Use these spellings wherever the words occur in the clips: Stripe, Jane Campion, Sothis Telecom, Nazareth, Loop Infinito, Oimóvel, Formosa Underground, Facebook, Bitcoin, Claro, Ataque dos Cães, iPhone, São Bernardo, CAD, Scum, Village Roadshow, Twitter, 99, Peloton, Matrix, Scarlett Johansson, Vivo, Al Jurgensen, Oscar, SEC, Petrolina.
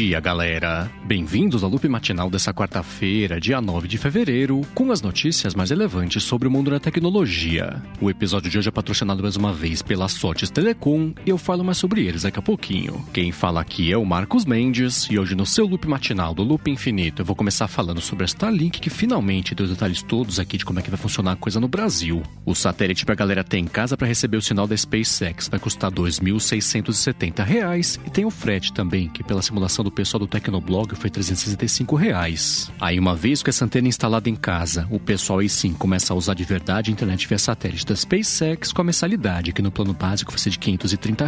dia, galera! Bem-vindos ao Loop Matinal dessa quarta-feira, dia 9 de fevereiro, com as notícias mais relevantes sobre o mundo da tecnologia. O episódio de hoje é patrocinado mais uma vez pela Sothis Telecom e eu falo mais sobre eles daqui a pouquinho. Quem fala aqui é o Marcos Mendes e hoje no seu Loop Matinal do Loop Infinito eu vou começar falando sobre a Starlink, que finalmente deu os detalhes todos aqui de como é que vai funcionar a coisa no Brasil. O satélite pra galera ter em casa para receber o sinal da SpaceX vai custar R$ 2.670 e tem o frete também, que pela simulação do pessoal do Tecnoblog foi R$ 365. Aí, uma vez com essa antena instalada em casa, o pessoal aí sim começa a usar de verdade a internet via satélite da SpaceX com a mensalidade, que no plano básico vai ser de R$ 530.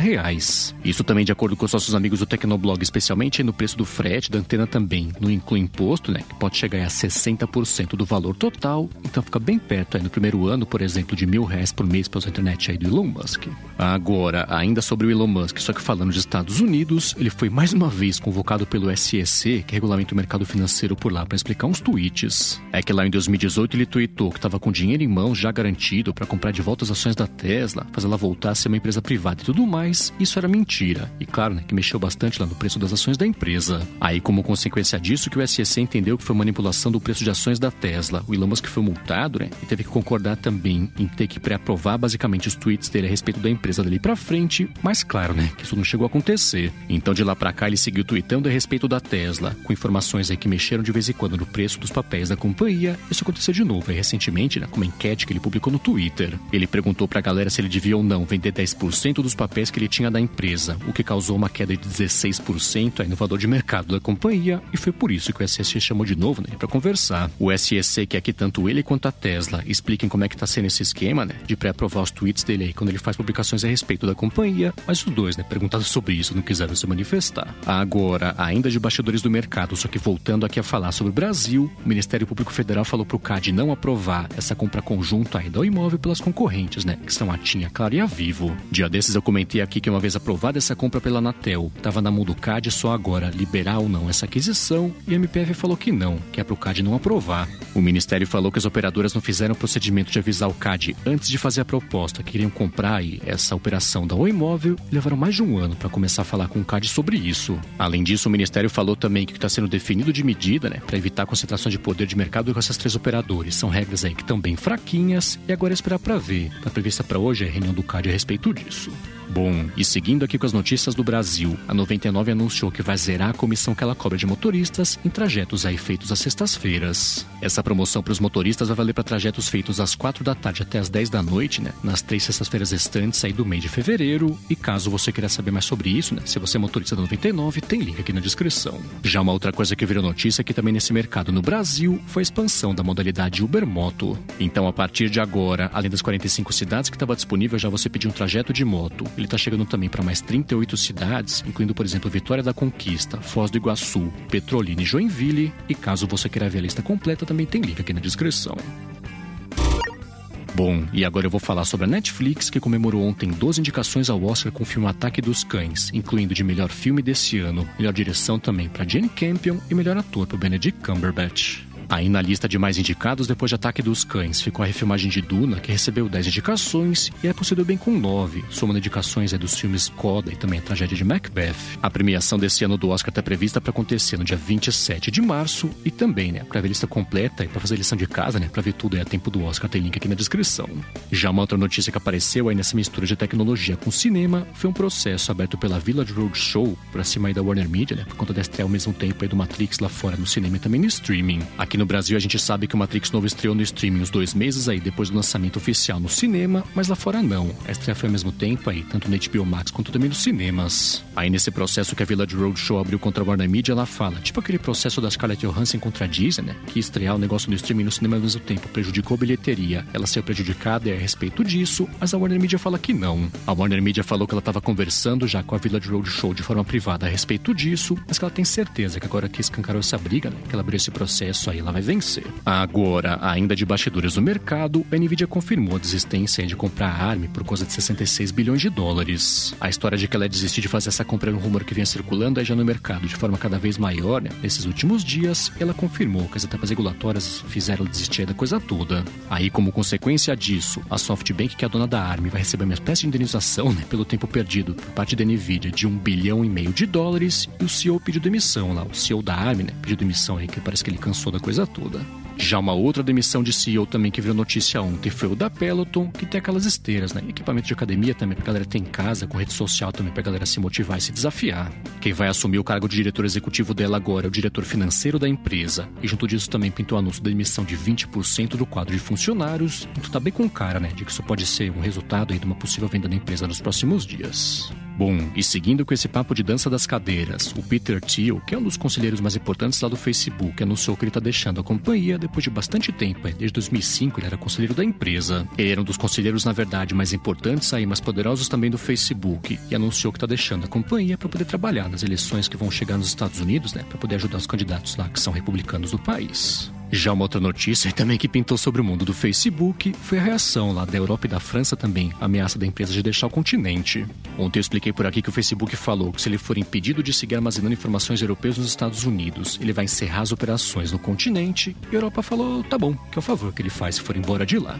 Isso também de acordo com os nossos amigos do Tecnoblog, especialmente aí no preço do frete da antena também. Não inclui imposto, né? Que pode chegar a 60% do valor total. Então fica bem perto aí no primeiro ano, por exemplo, de R$ 1.000 por mês para usar a internet aí do Elon Musk. Agora, ainda sobre o Elon Musk, só que falando de Estados Unidos, ele foi mais uma vez convocado pelo SEC, que regulamenta o mercado financeiro por lá, para explicar uns tweets. É que lá em 2018 ele tweetou que estava com dinheiro em mãos já garantido para comprar de volta as ações da Tesla, fazer ela voltar a ser uma empresa privada e tudo mais. Isso era mentira. E claro, né, que mexeu bastante lá no preço das ações da empresa. Aí, como consequência disso, que o SEC entendeu que foi manipulação do preço de ações da Tesla. O Elon Musk foi multado, né, e teve que concordar também em ter que pré-aprovar basicamente os tweets dele a respeito da empresa dali para frente, mas claro, né, que isso não chegou a acontecer. Então, de lá pra cá, ele seguiu tweetando a respeito da Tesla, com informações aí que mexeram de vez em quando no preço dos papéis da companhia. Isso aconteceu de novo aí recentemente, né, com uma enquete que ele publicou no Twitter. Ele perguntou pra galera se ele devia ou não vender 10% dos papéis que ele tinha da empresa, o que causou uma queda de 16% aí no valor de mercado da companhia, e foi por isso que o SEC chamou de novo, né, pra conversar. O SEC quer que tanto ele quanto a Tesla expliquem como é que tá sendo esse esquema, né, de pré-aprovar os tweets dele aí quando ele faz publicações a respeito da companhia, mas os dois, né, perguntados sobre isso, não quiseram se manifestar. Agora, ainda de bastidores do mercado, só que voltando aqui a falar sobre o Brasil, o Ministério Público Federal falou pro CAD não aprovar essa compra conjunta aí da Oimóvel pelas concorrentes, né, que são a TIM, a Claro e a Vivo. Dia desses eu comentei aqui que uma vez aprovada essa compra pela Anatel, tava na mão do CAD só agora liberar ou não essa aquisição, e a MPF falou que não, que é pro CAD não aprovar. O Ministério falou que as operadoras não fizeram o procedimento de avisar o CAD antes de fazer a proposta que iriam comprar aí essa operação da Oimóvel, e levaram mais de um ano para começar a falar com o CAD sobre isso. Além disso, o Ministério falou também que está sendo definido de medida, né, para evitar a concentração de poder de mercado com essas três operadoras. São regras aí que estão bem fraquinhas e agora é esperar para ver. Está prevista para hoje a reunião do CAD a respeito disso. Bom, e seguindo aqui com as notícias do Brasil, a 99 anunciou que vai zerar a comissão que ela cobra de motoristas em trajetos aí feitos às sextas-feiras. Essa promoção para os motoristas vai valer para trajetos feitos às 4 da tarde até às 10 da noite, né, nas 3 sextas-feiras restantes aí do mês de fevereiro. E caso você queira saber mais sobre isso, né, se você é motorista da 99, tem link aqui na descrição. Já uma outra coisa que virou notícia aqui também nesse mercado no Brasil foi a expansão da modalidade Uber Moto. Então, a partir de agora, além das 45 cidades que estava disponível, já você pediu um trajeto de moto. Ele está chegando também para mais 38 cidades, incluindo, por exemplo, Vitória da Conquista, Foz do Iguaçu, Petrolina e Joinville. E caso você queira ver a lista completa, também tem link aqui na descrição. Bom, e agora eu vou falar sobre a Netflix, que comemorou ontem 12 indicações ao Oscar com o filme Ataque dos Cães, incluindo de melhor filme desse ano, melhor direção também para Jane Campion e melhor ator para Benedict Cumberbatch. Aí na lista de mais indicados, depois de Ataque dos Cães, ficou a refilmagem de Duna, que recebeu 10 indicações, e Apple se deu bem com 9, somando indicações dos filmes Coda e também a tragédia de Macbeth. A premiação desse ano do Oscar está prevista para acontecer no dia 27 de março, e também, né, para ver a lista completa e para fazer a lição de casa, né, para ver tudo aí a tempo do Oscar, tem link aqui na descrição. Já uma outra notícia que apareceu aí nessa mistura de tecnologia com cinema foi um processo aberto pela Village Roadshow, para cima aí da Warner Media, né, por conta da estreia ao mesmo tempo aí do Matrix lá fora no cinema e também no streaming. Aqui no Brasil, a gente sabe que o Matrix novo estreou no streaming uns 2 meses aí depois do lançamento oficial no cinema, mas lá fora não. A estreia foi ao mesmo tempo aí, tanto no HBO Max quanto também nos cinemas. Aí nesse processo que a Village Roadshow abriu contra a Warner Media, ela fala, tipo aquele processo da Scarlett Johansson contra a Disney, né? Que estrear o negócio no streaming e no cinema ao mesmo tempo prejudicou a bilheteria. Ela saiu prejudicada a respeito disso, mas a Warner Media fala que não. A Warner Media falou que ela estava conversando já com a Village Roadshow de forma privada a respeito disso, mas que ela tem certeza que agora que escancarou essa briga, né, que ela abriu esse processo aí lá ela vai vencer. Agora, ainda de bastidores do mercado, a NVIDIA confirmou a desistência de comprar a ARM por causa de US$ 66 bilhões. A história de que ela desistiu de fazer essa compra é um rumor que vinha circulando aí já no mercado de forma cada vez maior, né? Nesses últimos dias, ela confirmou que as etapas regulatórias fizeram desistir da coisa toda. Aí, como consequência disso, a SoftBank, que é a dona da ARM, vai receber uma espécie de indenização, né, pelo tempo perdido por parte da NVIDIA de $1,5 bilhão, e o CEO pediu demissão lá. O CEO da ARM, né, pediu demissão aí, que parece que ele cansou da coisa toda. Já uma outra demissão de CEO também que virou notícia ontem foi o da Peloton, que tem aquelas esteiras, né? Equipamento de academia também pra galera ter em casa, com rede social também pra galera se motivar e se desafiar. Quem vai assumir o cargo de diretor executivo dela agora é o diretor financeiro da empresa. E junto disso também pintou o anúncio da demissão de 20% do quadro de funcionários. Então tá bem com cara, né? De que isso pode ser um resultado aí de uma possível venda da empresa nos próximos dias. Bom, e seguindo com esse papo de dança das cadeiras, o Peter Thiel, que é um dos conselheiros mais importantes lá do Facebook, anunciou que ele tá deixando a companhia depois de bastante tempo. Desde 2005 ele era conselheiro da empresa. Ele era um dos conselheiros, na verdade, mais importantes aí, mais poderosos também do Facebook, e anunciou que tá deixando a companhia para poder trabalhar nas eleições que vão chegar nos Estados Unidos, né, para poder ajudar os candidatos lá que são republicanos do país. Já uma outra notícia também que pintou sobre o mundo do Facebook foi a reação lá da Europa e da França também, a ameaça da empresa de deixar o continente. Ontem eu expliquei por aqui que o Facebook falou que se ele for impedido de seguir armazenando informações europeias nos Estados Unidos, ele vai encerrar as operações no continente, e a Europa falou, tá bom, que é o favor que ele faz se for embora de lá.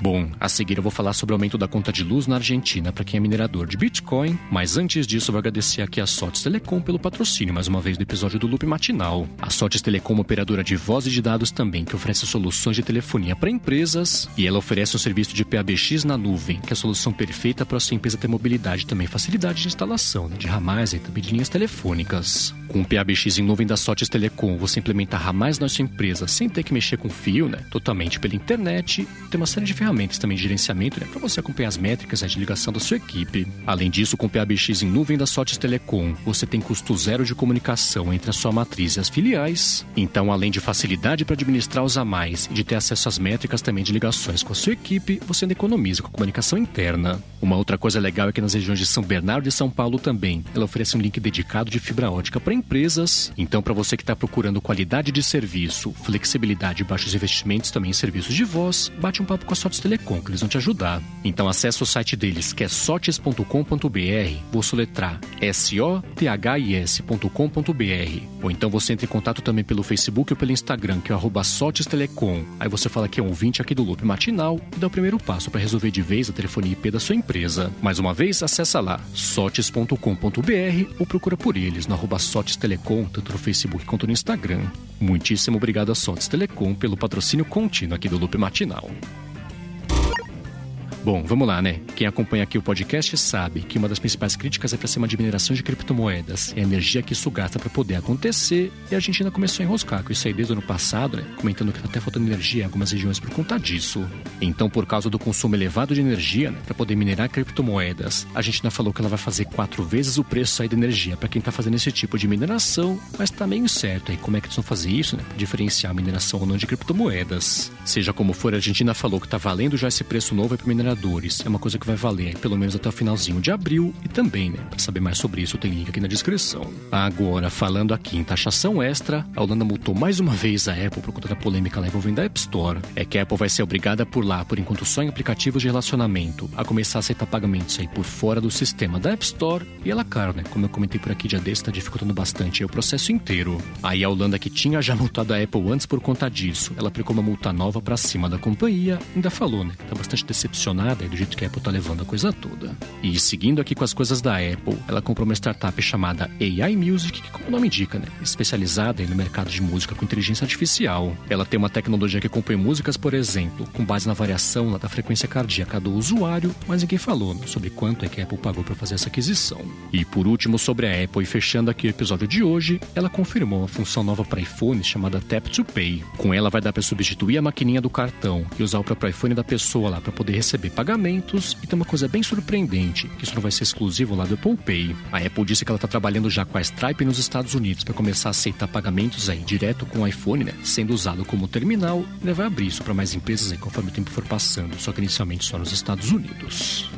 Bom, a seguir eu vou falar sobre o aumento da conta de luz na Argentina para quem é minerador de Bitcoin, mas antes disso eu vou agradecer aqui a Sothis Telecom pelo patrocínio mais uma vez do episódio do Loop Matinal. A Sothis Telecom é uma operadora de voz e de dados também que oferece soluções de telefonia para empresas, e ela oferece um serviço de PABX na nuvem, que é a solução perfeita para a sua empresa ter mobilidade e também facilidade de instalação, né, de ramais e também de linhas telefônicas. Com o PABX em nuvem da Sothis Telecom, você implementa ramais na sua empresa sem ter que mexer com fio, né, totalmente pela internet, tem uma série de ferramentas também de gerenciamento, né, para você acompanhar as métricas, né, de ligação da sua equipe. Além disso, com o PABX em nuvem da Sothis Telecom, você tem custo zero de comunicação entre a sua matriz e as filiais. Então, além de facilidade para administrar os a mais e de ter acesso às métricas também de ligações com a sua equipe, você ainda economiza com a comunicação interna. Uma outra coisa legal é que nas regiões de São Bernardo e São Paulo também, ela oferece um link dedicado de fibra ótica para empresas. Então, para você que está procurando qualidade de serviço, flexibilidade e baixos investimentos também em serviços de voz, bate um papo com a Sothis Telecom, que eles vão te ajudar. Então acessa o site deles, que é sothis.com.br, vou soletrar sothis.com.br, ou então você entra em contato também pelo Facebook ou pelo Instagram, que é @Sothis Telecom. Aí você fala que é um ouvinte aqui do Loop Matinal e dá o primeiro passo para resolver de vez a telefonia IP da sua empresa. Mais uma vez, acessa lá sothis.com.br ou procura por eles no @Sothis Telecom, tanto no Facebook quanto no Instagram. Muitíssimo obrigado a Sothis Telecom pelo patrocínio contínuo aqui do Loop Matinal. Bom, vamos lá, né? Quem acompanha aqui o podcast sabe que uma das principais críticas é para cima de mineração de criptomoedas. É a energia que isso gasta para poder acontecer, e a Argentina começou a enroscar com isso aí desde o ano passado, né? Comentando que tá até faltando energia em algumas regiões por conta disso. Então, por causa do consumo elevado de energia, né, para poder minerar criptomoedas, a Argentina falou que ela vai fazer 4 vezes o preço aí da energia para quem tá fazendo esse tipo de mineração, mas tá meio incerto aí como é que eles vão fazer isso, né? Pra diferenciar a mineração ou não de criptomoedas. Seja como for, a Argentina falou que tá valendo já esse preço novo aí para mineradores. É uma coisa que vai valer pelo menos até o finalzinho de abril, e também, né, para saber mais sobre isso tem link aqui na descrição. Agora, falando aqui em taxação extra, a Holanda multou mais uma vez a Apple por conta da polêmica lá envolvendo a App Store. É que a Apple vai ser obrigada por lá, por enquanto só em aplicativos de relacionamento, a começar a aceitar pagamentos aí por fora do sistema da App Store, e ela, claro, né, como eu comentei por aqui, dia desse tá dificultando bastante aí o processo inteiro. Aí a Holanda, que tinha já multado a Apple antes por conta disso, ela aplicou uma multa nova para cima da companhia, ainda falou, né, que tá bastante decepcionada do jeito que a Apple tá levando a coisa toda. E seguindo aqui com as coisas da Apple, ela comprou uma startup chamada AI Music, que como o nome indica, né, especializada no mercado de música com inteligência artificial. Ela tem uma tecnologia que compõe músicas, por exemplo, com base na variação lá da frequência cardíaca do usuário, mas ninguém falou, né, sobre quanto é que a Apple pagou para fazer essa aquisição. E por último, sobre a Apple, e fechando aqui o episódio de hoje, ela confirmou a função nova para iPhone chamada Tap to Pay. Com ela vai dar para substituir a maquininha do cartão e usar o próprio iPhone da pessoa lá para poder receber pagamentos, e tem uma coisa bem surpreendente, que isso não vai ser exclusivo lá do Apple Pay. A Apple disse que ela está trabalhando já com a Stripe nos Estados Unidos para começar a aceitar pagamentos aí direto com o iPhone, né, sendo usado como terminal, e ela vai abrir isso para mais empresas aí conforme o tempo for passando, só que inicialmente só nos Estados Unidos.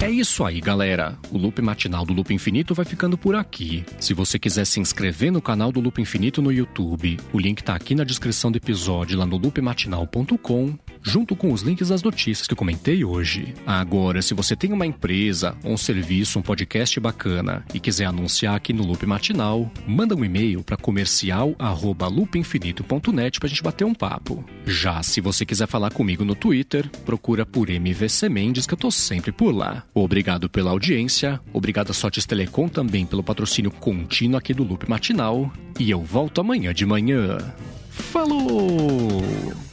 É isso aí, galera. O Loop Matinal do Loop Infinito vai ficando por aqui. Se você quiser se inscrever no canal do Loop Infinito no YouTube, o link tá aqui na descrição do episódio, lá no loopmatinal.com, junto com os links das notícias que eu comentei hoje. Agora, se você tem uma empresa, um serviço, um podcast bacana e quiser anunciar aqui no Loop Matinal, manda um e-mail para comercial@loopinfinito.net pra gente bater um papo. Já se você quiser falar comigo no Twitter, procura por MVC Mendes, que eu tô sempre por lá. Obrigado pela audiência, obrigado a Sothis Telecom também pelo patrocínio contínuo aqui do Loop Matinal, e eu volto amanhã de manhã. Falou!